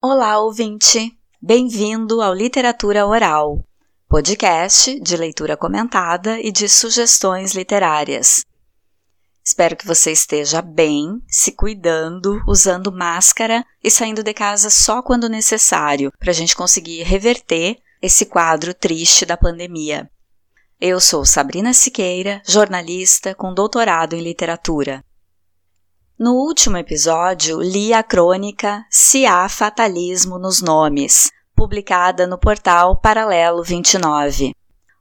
Olá, ouvinte! Bem-vindo ao Literatura Oral, podcast de leitura comentada e de sugestões literárias. Espero que você esteja bem, se cuidando, usando máscara e saindo de casa só quando necessário, para a gente conseguir reverter esse quadro triste da pandemia. Eu sou Sabrina Siqueira, jornalista com doutorado em literatura. No último episódio, li a crônica Se Há Fatalismo nos Nomes, publicada no portal Paralelo 29.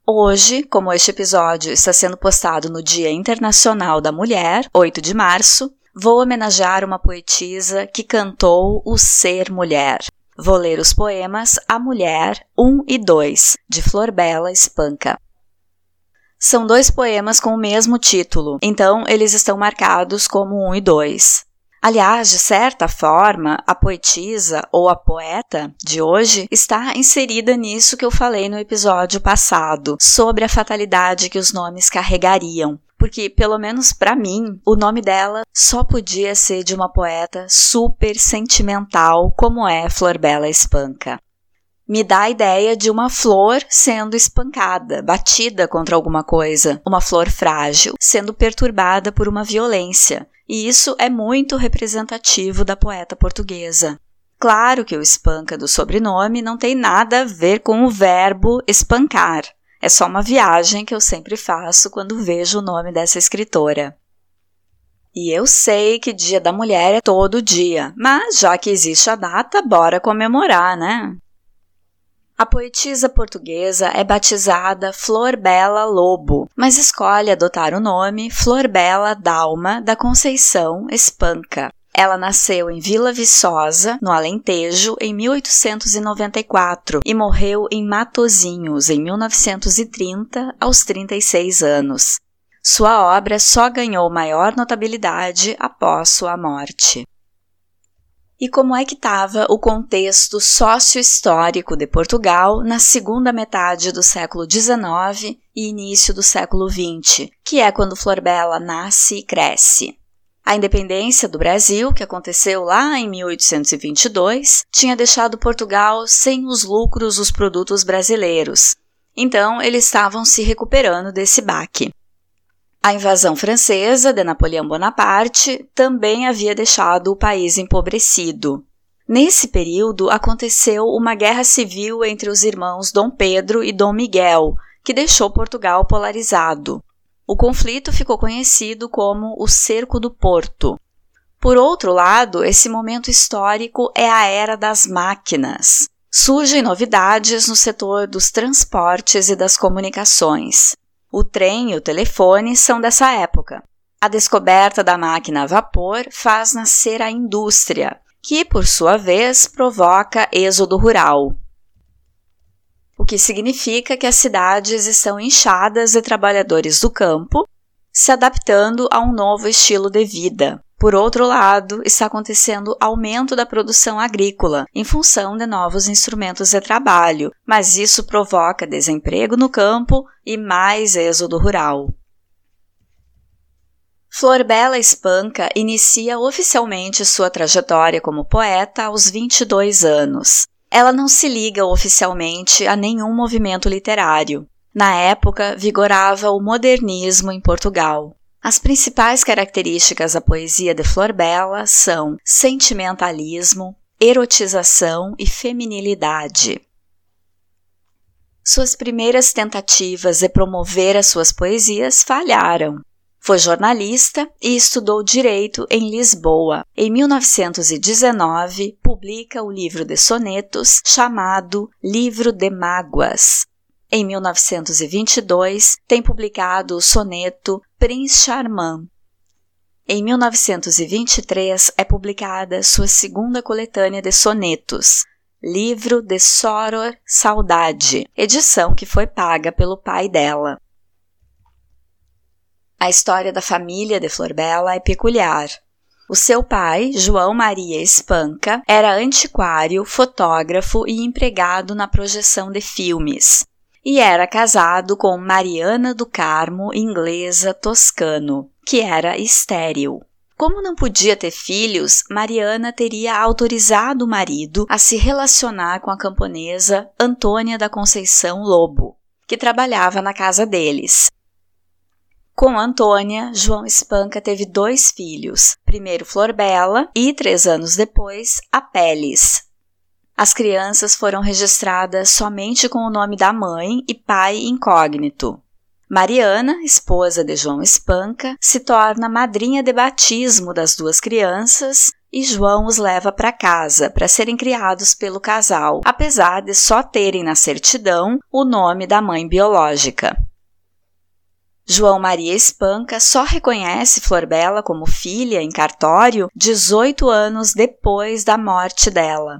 Hoje, como este episódio está sendo postado no Dia Internacional da Mulher, 8 de março, vou homenagear uma poetisa que cantou o ser mulher. Vou ler os poemas A Mulher 1 e 2, de Florbela Espanca. São dois poemas com o mesmo título, então eles estão marcados como 1 e 2. Aliás, de certa forma, a poetisa ou a poeta de hoje está inserida nisso que eu falei no episódio passado, sobre a fatalidade que os nomes carregariam, porque, pelo menos para mim, o nome dela só podia ser de uma poeta super sentimental como é Florbela Espanca. Me dá a ideia de uma flor sendo espancada, batida contra alguma coisa, uma flor frágil, sendo perturbada por uma violência. E isso é muito representativo da poeta portuguesa. Claro que o espanca do sobrenome não tem nada a ver com o verbo espancar. É só uma viagem que eu sempre faço quando vejo o nome dessa escritora. E eu sei que Dia da Mulher é todo dia, mas já que existe a data, bora comemorar, né? A poetisa portuguesa é batizada Florbela Lobo, mas escolhe adotar o nome Florbela Dalma da Conceição Espanca. Ela nasceu em Vila Viçosa, no Alentejo, em 1894 e morreu em Matosinhos, em 1930, aos 36 anos. Sua obra só ganhou maior notabilidade após sua morte. E como é que estava o contexto sócio-histórico de Portugal na segunda metade do século XIX e início do século XX, que é quando Florbela nasce e cresce? A independência do Brasil, que aconteceu lá em 1822, tinha deixado Portugal sem os lucros dos produtos brasileiros. Então, eles estavam se recuperando desse baque. A invasão francesa de Napoleão Bonaparte também havia deixado o país empobrecido. Nesse período, aconteceu uma guerra civil entre os irmãos Dom Pedro e Dom Miguel, que deixou Portugal polarizado. O conflito ficou conhecido como o Cerco do Porto. Por outro lado, esse momento histórico é a Era das Máquinas. Surgem novidades no setor dos transportes e das comunicações. O trem e o telefone são dessa época. A descoberta da máquina a vapor faz nascer a indústria, que, por sua vez, provoca êxodo rural. O que significa que as cidades estão inchadas de trabalhadores do campo, se adaptando a um novo estilo de vida. Por outro lado, está acontecendo aumento da produção agrícola, em função de novos instrumentos de trabalho, mas isso provoca desemprego no campo e mais êxodo rural. Florbela Espanca inicia oficialmente sua trajetória como poeta aos 22 anos. Ela não se liga oficialmente a nenhum movimento literário. Na época, vigorava o modernismo em Portugal. As principais características da poesia de Florbela são sentimentalismo, erotização e feminilidade. Suas primeiras tentativas de promover as suas poesias falharam. Foi jornalista e estudou direito em Lisboa. Em 1919, publica o livro de sonetos chamado Livro de Mágoas. Em 1922, tem publicado o soneto Prince Charmant. Em 1923, é publicada sua segunda coletânea de sonetos, Livro de Soror Saudade, edição que foi paga pelo pai dela. A história da família de Florbela é peculiar. O seu pai, João Maria Espanca, era antiquário, fotógrafo e empregado na projeção de filmes. E era casado com Mariana do Carmo, inglesa toscano, que era estéril. Como não podia ter filhos, Mariana teria autorizado o marido a se relacionar com a camponesa Antônia da Conceição Lobo, que trabalhava na casa deles. Com Antônia, João Espanca teve 2 filhos, primeiro Florbela e, 3 anos depois, Apeles. As crianças foram registradas somente com o nome da mãe e pai incógnito. Mariana, esposa de João Espanca, se torna madrinha de batismo das 2 crianças e João os leva para casa para serem criados pelo casal, apesar de só terem na certidão o nome da mãe biológica. João Maria Espanca só reconhece Florbela como filha em cartório 18 anos depois da morte dela.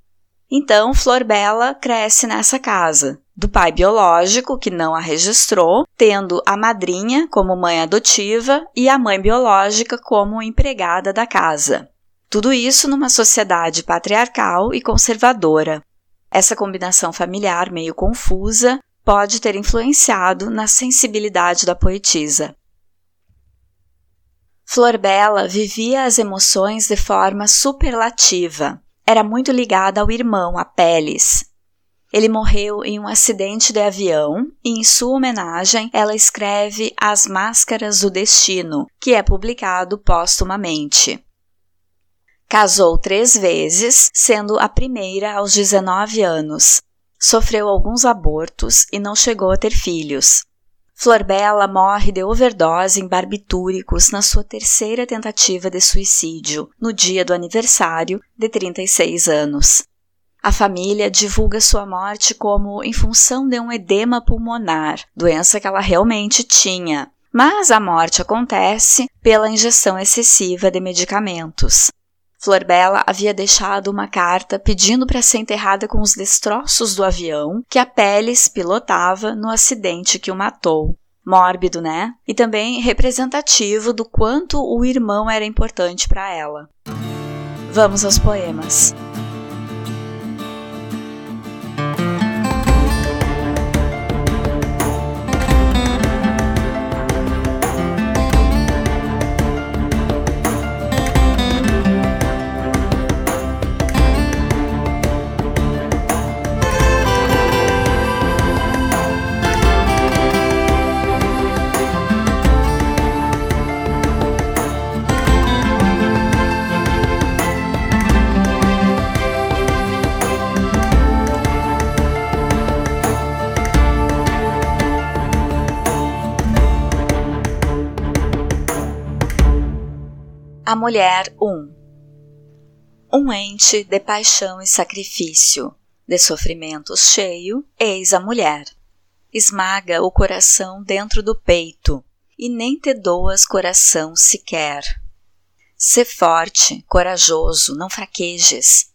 Então, Florbela cresce nessa casa, do pai biológico, que não a registrou, tendo a madrinha como mãe adotiva e a mãe biológica como empregada da casa. Tudo isso numa sociedade patriarcal e conservadora. Essa combinação familiar meio confusa pode ter influenciado na sensibilidade da poetisa. Florbela vivia as emoções de forma superlativa. Era muito ligada ao irmão Apeles. Ele morreu em um acidente de avião e, em sua homenagem, ela escreve As Máscaras do Destino, que é publicado póstumamente. Casou 3 vezes, sendo a primeira aos 19 anos. Sofreu alguns abortos e não chegou a ter filhos. Florbela morre de overdose em barbitúricos na sua 3ª tentativa de suicídio, no dia do aniversário de 36 anos. A família divulga sua morte como em função de um edema pulmonar, doença que ela realmente tinha, mas a morte acontece pela ingestão excessiva de medicamentos. Florbela havia deixado uma carta pedindo para ser enterrada com os destroços do avião que Apeles pilotava no acidente que o matou. Mórbido, né? E também representativo do quanto o irmão era importante para ela. Vamos aos poemas. A Mulher 1. Um ente de paixão e sacrifício, de sofrimentos cheio, eis a mulher. Esmaga o coração dentro do peito, e nem te doas coração sequer. Sê forte, corajoso, não fraquejes.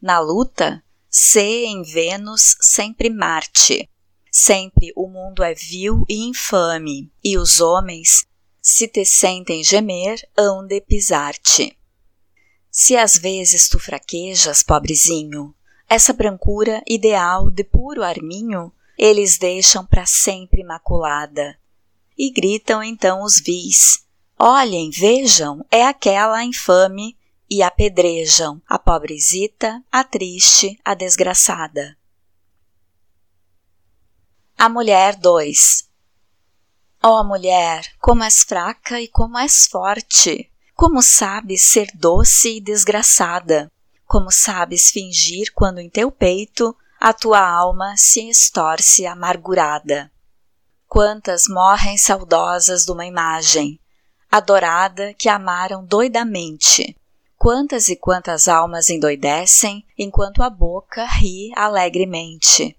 Na luta, sê em Vênus sempre Marte. Sempre o mundo é vil e infame, e os homens, se te sentem gemer, hão de pisar-te. Se às vezes tu fraquejas, pobrezinho, essa brancura ideal de puro arminho, eles deixam para sempre maculada. E gritam então os vis, olhem, vejam, é aquela infame, e apedrejam a pobrezita, a triste, a desgraçada. A Mulher 2. Ó mulher, como és fraca e como és forte! Como sabes ser doce e desgraçada! Como sabes fingir quando em teu peito a tua alma se estorce amargurada! Quantas morrem saudosas de uma imagem, adorada que amaram doidamente! Quantas e quantas almas endoidecem, enquanto a boca ri alegremente!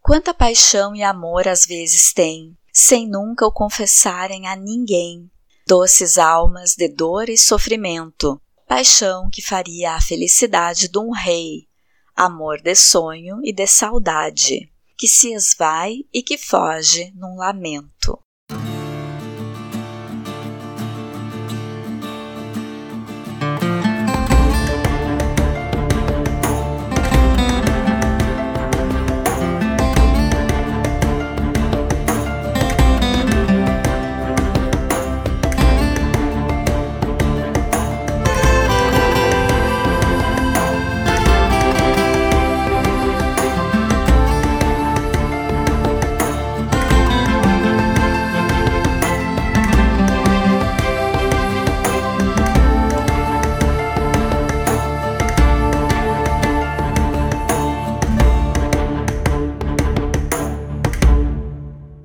Quanta paixão e amor às vezes tem, sem nunca o confessarem a ninguém, doces almas de dor e sofrimento, paixão que faria a felicidade de um rei, amor de sonho e de saudade, que se esvai e que foge num lamento.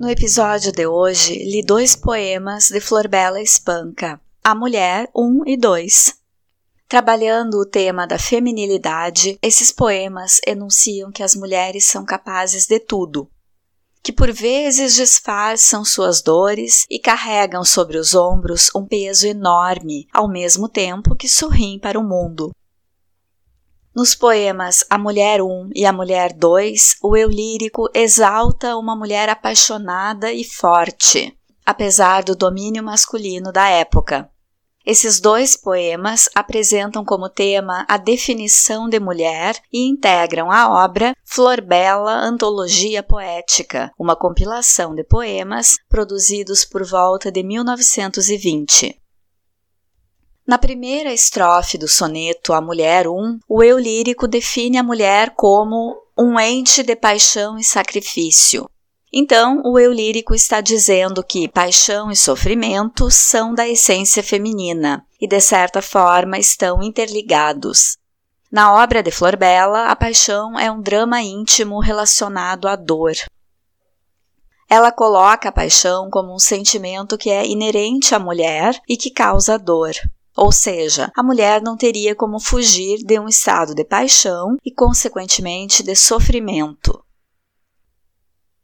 No episódio de hoje, li dois poemas de Florbela Espanca, A Mulher 1 e 2. Trabalhando o tema da feminilidade, esses poemas enunciam que as mulheres são capazes de tudo, que por vezes disfarçam suas dores e carregam sobre os ombros um peso enorme, ao mesmo tempo que sorriem para o mundo. Nos poemas A Mulher 1 e A Mulher 2, o eu lírico exalta uma mulher apaixonada e forte, apesar do domínio masculino da época. Esses dois poemas apresentam como tema a definição de mulher e integram a obra Florbela Antologia Poética, uma compilação de poemas produzidos por volta de 1920. Na primeira estrofe do soneto A Mulher 1, o eu lírico define a mulher como um ente de paixão e sacrifício. Então, o eu lírico está dizendo que paixão e sofrimento são da essência feminina e, de certa forma, estão interligados. Na obra de Florbela, a paixão é um drama íntimo relacionado à dor. Ela coloca a paixão como um sentimento que é inerente à mulher e que causa dor. Ou seja, a mulher não teria como fugir de um estado de paixão e, consequentemente, de sofrimento.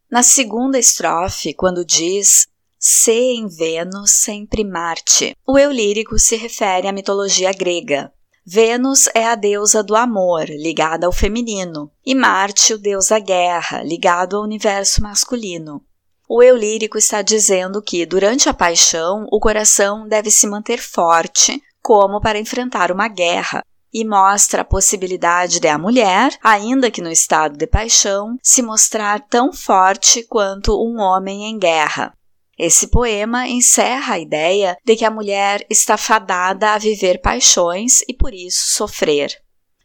Na segunda estrofe, quando diz "se em Vênus sempre Marte", o eu lírico se refere à mitologia grega. Vênus é a deusa do amor, ligada ao feminino, e Marte, o deus da guerra, ligado ao universo masculino. O eu lírico está dizendo que, durante a paixão, o coração deve se manter forte, como para enfrentar uma guerra, e mostra a possibilidade de a mulher, ainda que no estado de paixão, se mostrar tão forte quanto um homem em guerra. Esse poema encerra a ideia de que a mulher está fadada a viver paixões e, por isso, sofrer,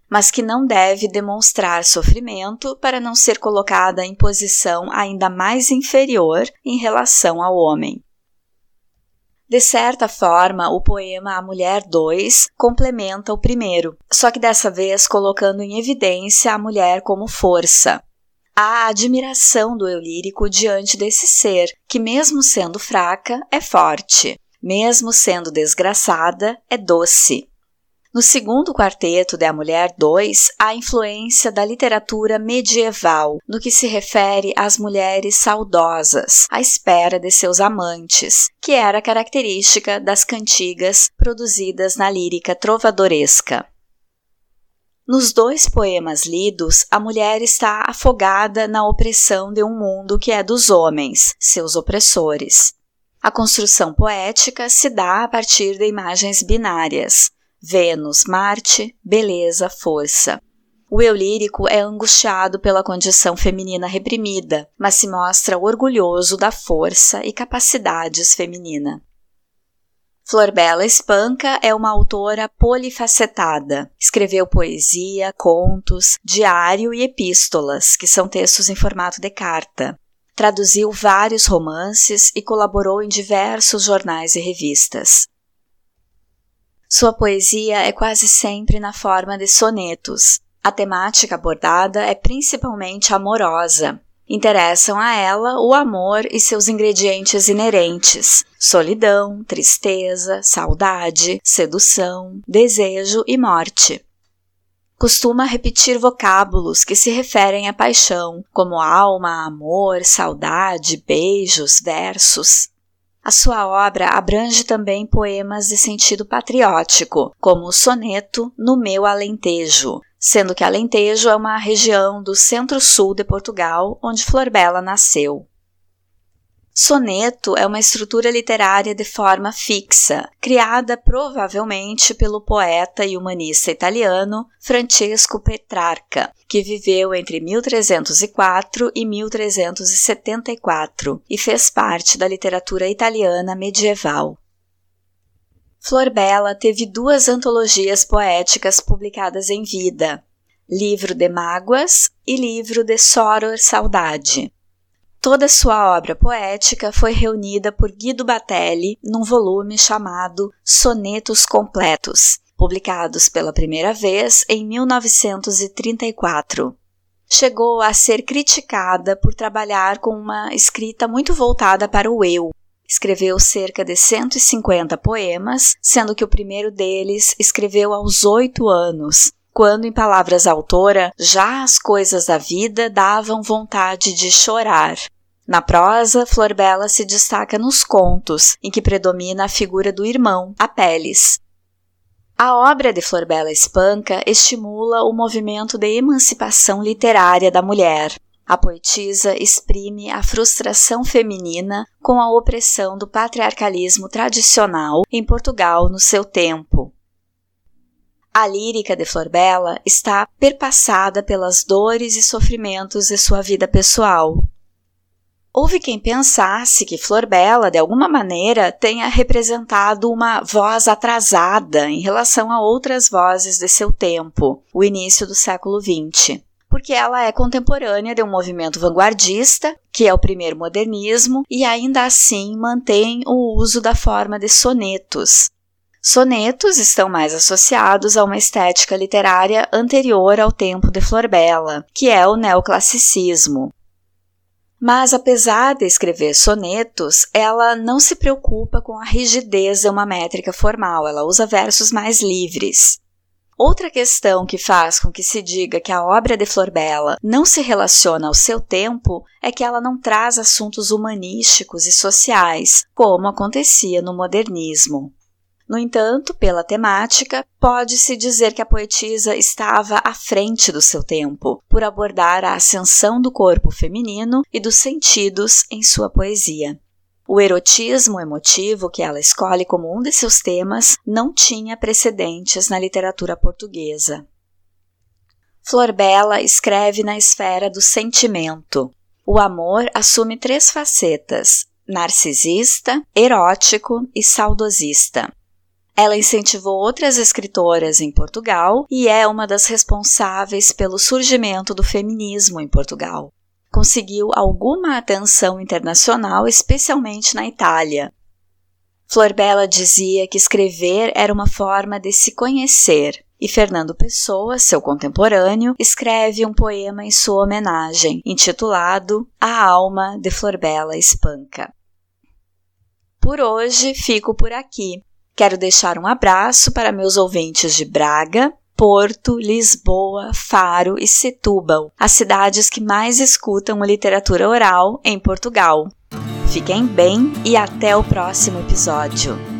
mas que não deve demonstrar sofrimento para não ser colocada em posição ainda mais inferior em relação ao homem. De certa forma, o poema A Mulher 2 complementa o primeiro, só que dessa vez colocando em evidência a mulher como força. Há a admiração do eu lírico diante desse ser, que mesmo sendo fraca, é forte. Mesmo sendo desgraçada, é doce. No segundo quarteto de A Mulher 2, há influência da literatura medieval, no que se refere às mulheres saudosas, à espera de seus amantes, que era característica das cantigas produzidas na lírica trovadoresca. Nos dois poemas lidos, a mulher está afogada na opressão de um mundo que é dos homens, seus opressores. A construção poética se dá a partir de imagens binárias: Vênus, Marte, beleza, força. O eu lírico é angustiado pela condição feminina reprimida, mas se mostra orgulhoso da força e capacidades feminina. Florbela Espanca é uma autora polifacetada. Escreveu poesia, contos, diário e epístolas, que são textos em formato de carta. Traduziu vários romances e colaborou em diversos jornais e revistas. Sua poesia é quase sempre na forma de sonetos. A temática abordada é principalmente amorosa. Interessam a ela o amor e seus ingredientes inerentes: solidão, tristeza, saudade, sedução, desejo e morte. Costuma repetir vocábulos que se referem à paixão, como alma, amor, saudade, beijos, versos. A sua obra abrange também poemas de sentido patriótico, como o soneto No Meu Alentejo, sendo que Alentejo é uma região do centro-sul de Portugal, onde Florbela nasceu. Soneto é uma estrutura literária de forma fixa, criada provavelmente pelo poeta e humanista italiano Francesco Petrarca, que viveu entre 1304 e 1374 e fez parte da literatura italiana medieval. Florbela teve duas antologias poéticas publicadas em vida: Livro de Mágoas e Livro de Soror Saudade. Toda sua obra poética foi reunida por Guido Batelli num volume chamado Sonetos Completos, publicados pela primeira vez em 1934. chegou a ser criticada por trabalhar com uma escrita muito voltada para o eu. Escreveu cerca de 150 poemas, sendo que o primeiro deles escreveu aos 8 anos, quando, em palavras da autora, já as coisas da vida davam vontade de chorar. Na prosa, Florbela se destaca nos contos, em que predomina a figura do irmão, Apeles. A obra de Florbela Espanca estimula o movimento de emancipação literária da mulher. A poetisa exprime a frustração feminina com a opressão do patriarcalismo tradicional em Portugal no seu tempo. A lírica de Florbela está perpassada pelas dores e sofrimentos de sua vida pessoal. Houve quem pensasse que Florbela, de alguma maneira, tenha representado uma voz atrasada em relação a outras vozes de seu tempo, o início do século XX, porque ela é contemporânea de um movimento vanguardista, que é o primeiro modernismo, e ainda assim mantém o uso da forma de sonetos. Sonetos estão mais associados a uma estética literária anterior ao tempo de Florbela, que é o neoclassicismo. Mas, apesar de escrever sonetos, ela não se preocupa com a rigidez de uma métrica formal, ela usa versos mais livres. Outra questão que faz com que se diga que a obra de Florbela não se relaciona ao seu tempo é que ela não traz assuntos humanísticos e sociais, como acontecia no modernismo. No entanto, pela temática, pode-se dizer que a poetisa estava à frente do seu tempo, por abordar a ascensão do corpo feminino e dos sentidos em sua poesia. O erotismo emotivo que ela escolhe como um de seus temas não tinha precedentes na literatura portuguesa. Florbela escreve na esfera do sentimento. O amor assume 3 facetas: narcisista, erótico e saudosista. Ela incentivou outras escritoras em Portugal e é uma das responsáveis pelo surgimento do feminismo em Portugal. Conseguiu alguma atenção internacional, especialmente na Itália. Florbela dizia que escrever era uma forma de se conhecer, e Fernando Pessoa, seu contemporâneo, escreve um poema em sua homenagem, intitulado A Alma de Florbela Espanca. Por hoje, fico por aqui. Quero deixar um abraço para meus ouvintes de Braga, Porto, Lisboa, Faro e Setúbal, as cidades que mais escutam a literatura oral em Portugal. Fiquem bem e até o próximo episódio!